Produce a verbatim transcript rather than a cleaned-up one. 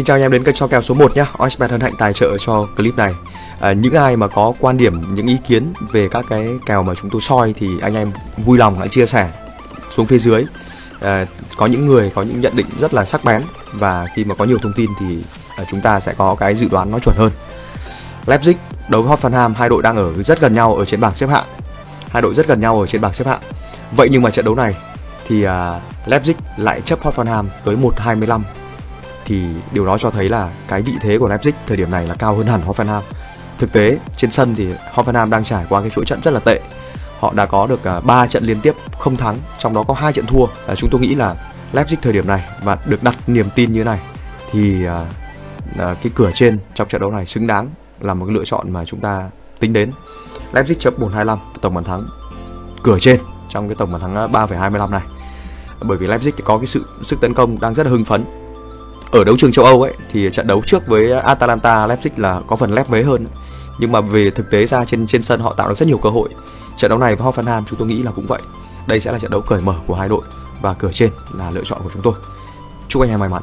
Xin chào anh em đến kênh so kèo số một nhé. OSBet hân hạnh tài trợ cho clip này. À, những ai mà có quan điểm, những ý kiến về các cái kèo mà chúng tôi soi thì anh em vui lòng hãy chia sẻ xuống phía dưới. À, có những người có những nhận định rất là sắc bén và khi mà có nhiều thông tin thì à, chúng ta sẽ có cái dự đoán nó chuẩn hơn. Leipzig đấu với Hoffenheim, hai đội đang ở rất gần nhau ở trên bảng xếp hạng. Hai đội rất gần nhau ở trên bảng xếp hạng. Vậy nhưng mà trận đấu này thì à, Leipzig lại chấp Hoffenheim tới một phẩy hai mươi lăm. Thì điều đó cho thấy là cái vị thế của Leipzig thời điểm này là cao hơn hẳn Hoffenheim. Thực tế trên sân thì Hoffenheim đang trải qua cái chuỗi trận rất là tệ. Họ đã có được ba trận liên tiếp không thắng, trong đó có hai trận thua. À, chúng tôi nghĩ là Leipzig thời điểm này và được đặt niềm tin như thế này thì à, à, cái cửa trên trong trận đấu này xứng đáng là một cái lựa chọn mà chúng ta tính đến. Leipzig chấp một phẩy hai mươi lăm tổng bàn thắng cửa trên trong cái tổng bàn thắng ba phẩy hai mươi lăm này. Bởi vì Leipzig có cái sự sức tấn công đang rất là hưng phấn. Ở đấu trường châu Âu ấy thì trận đấu trước với Atalanta, Leipzig là có phần lép vế hơn, nhưng mà về thực tế ra trên trên sân họ tạo ra rất nhiều cơ hội. Trận đấu này với Hoffenheim chúng tôi nghĩ là cũng vậy. Đây sẽ là trận đấu cởi mở của hai đội và cửa trên là lựa chọn của chúng tôi. Chúc anh em may mắn.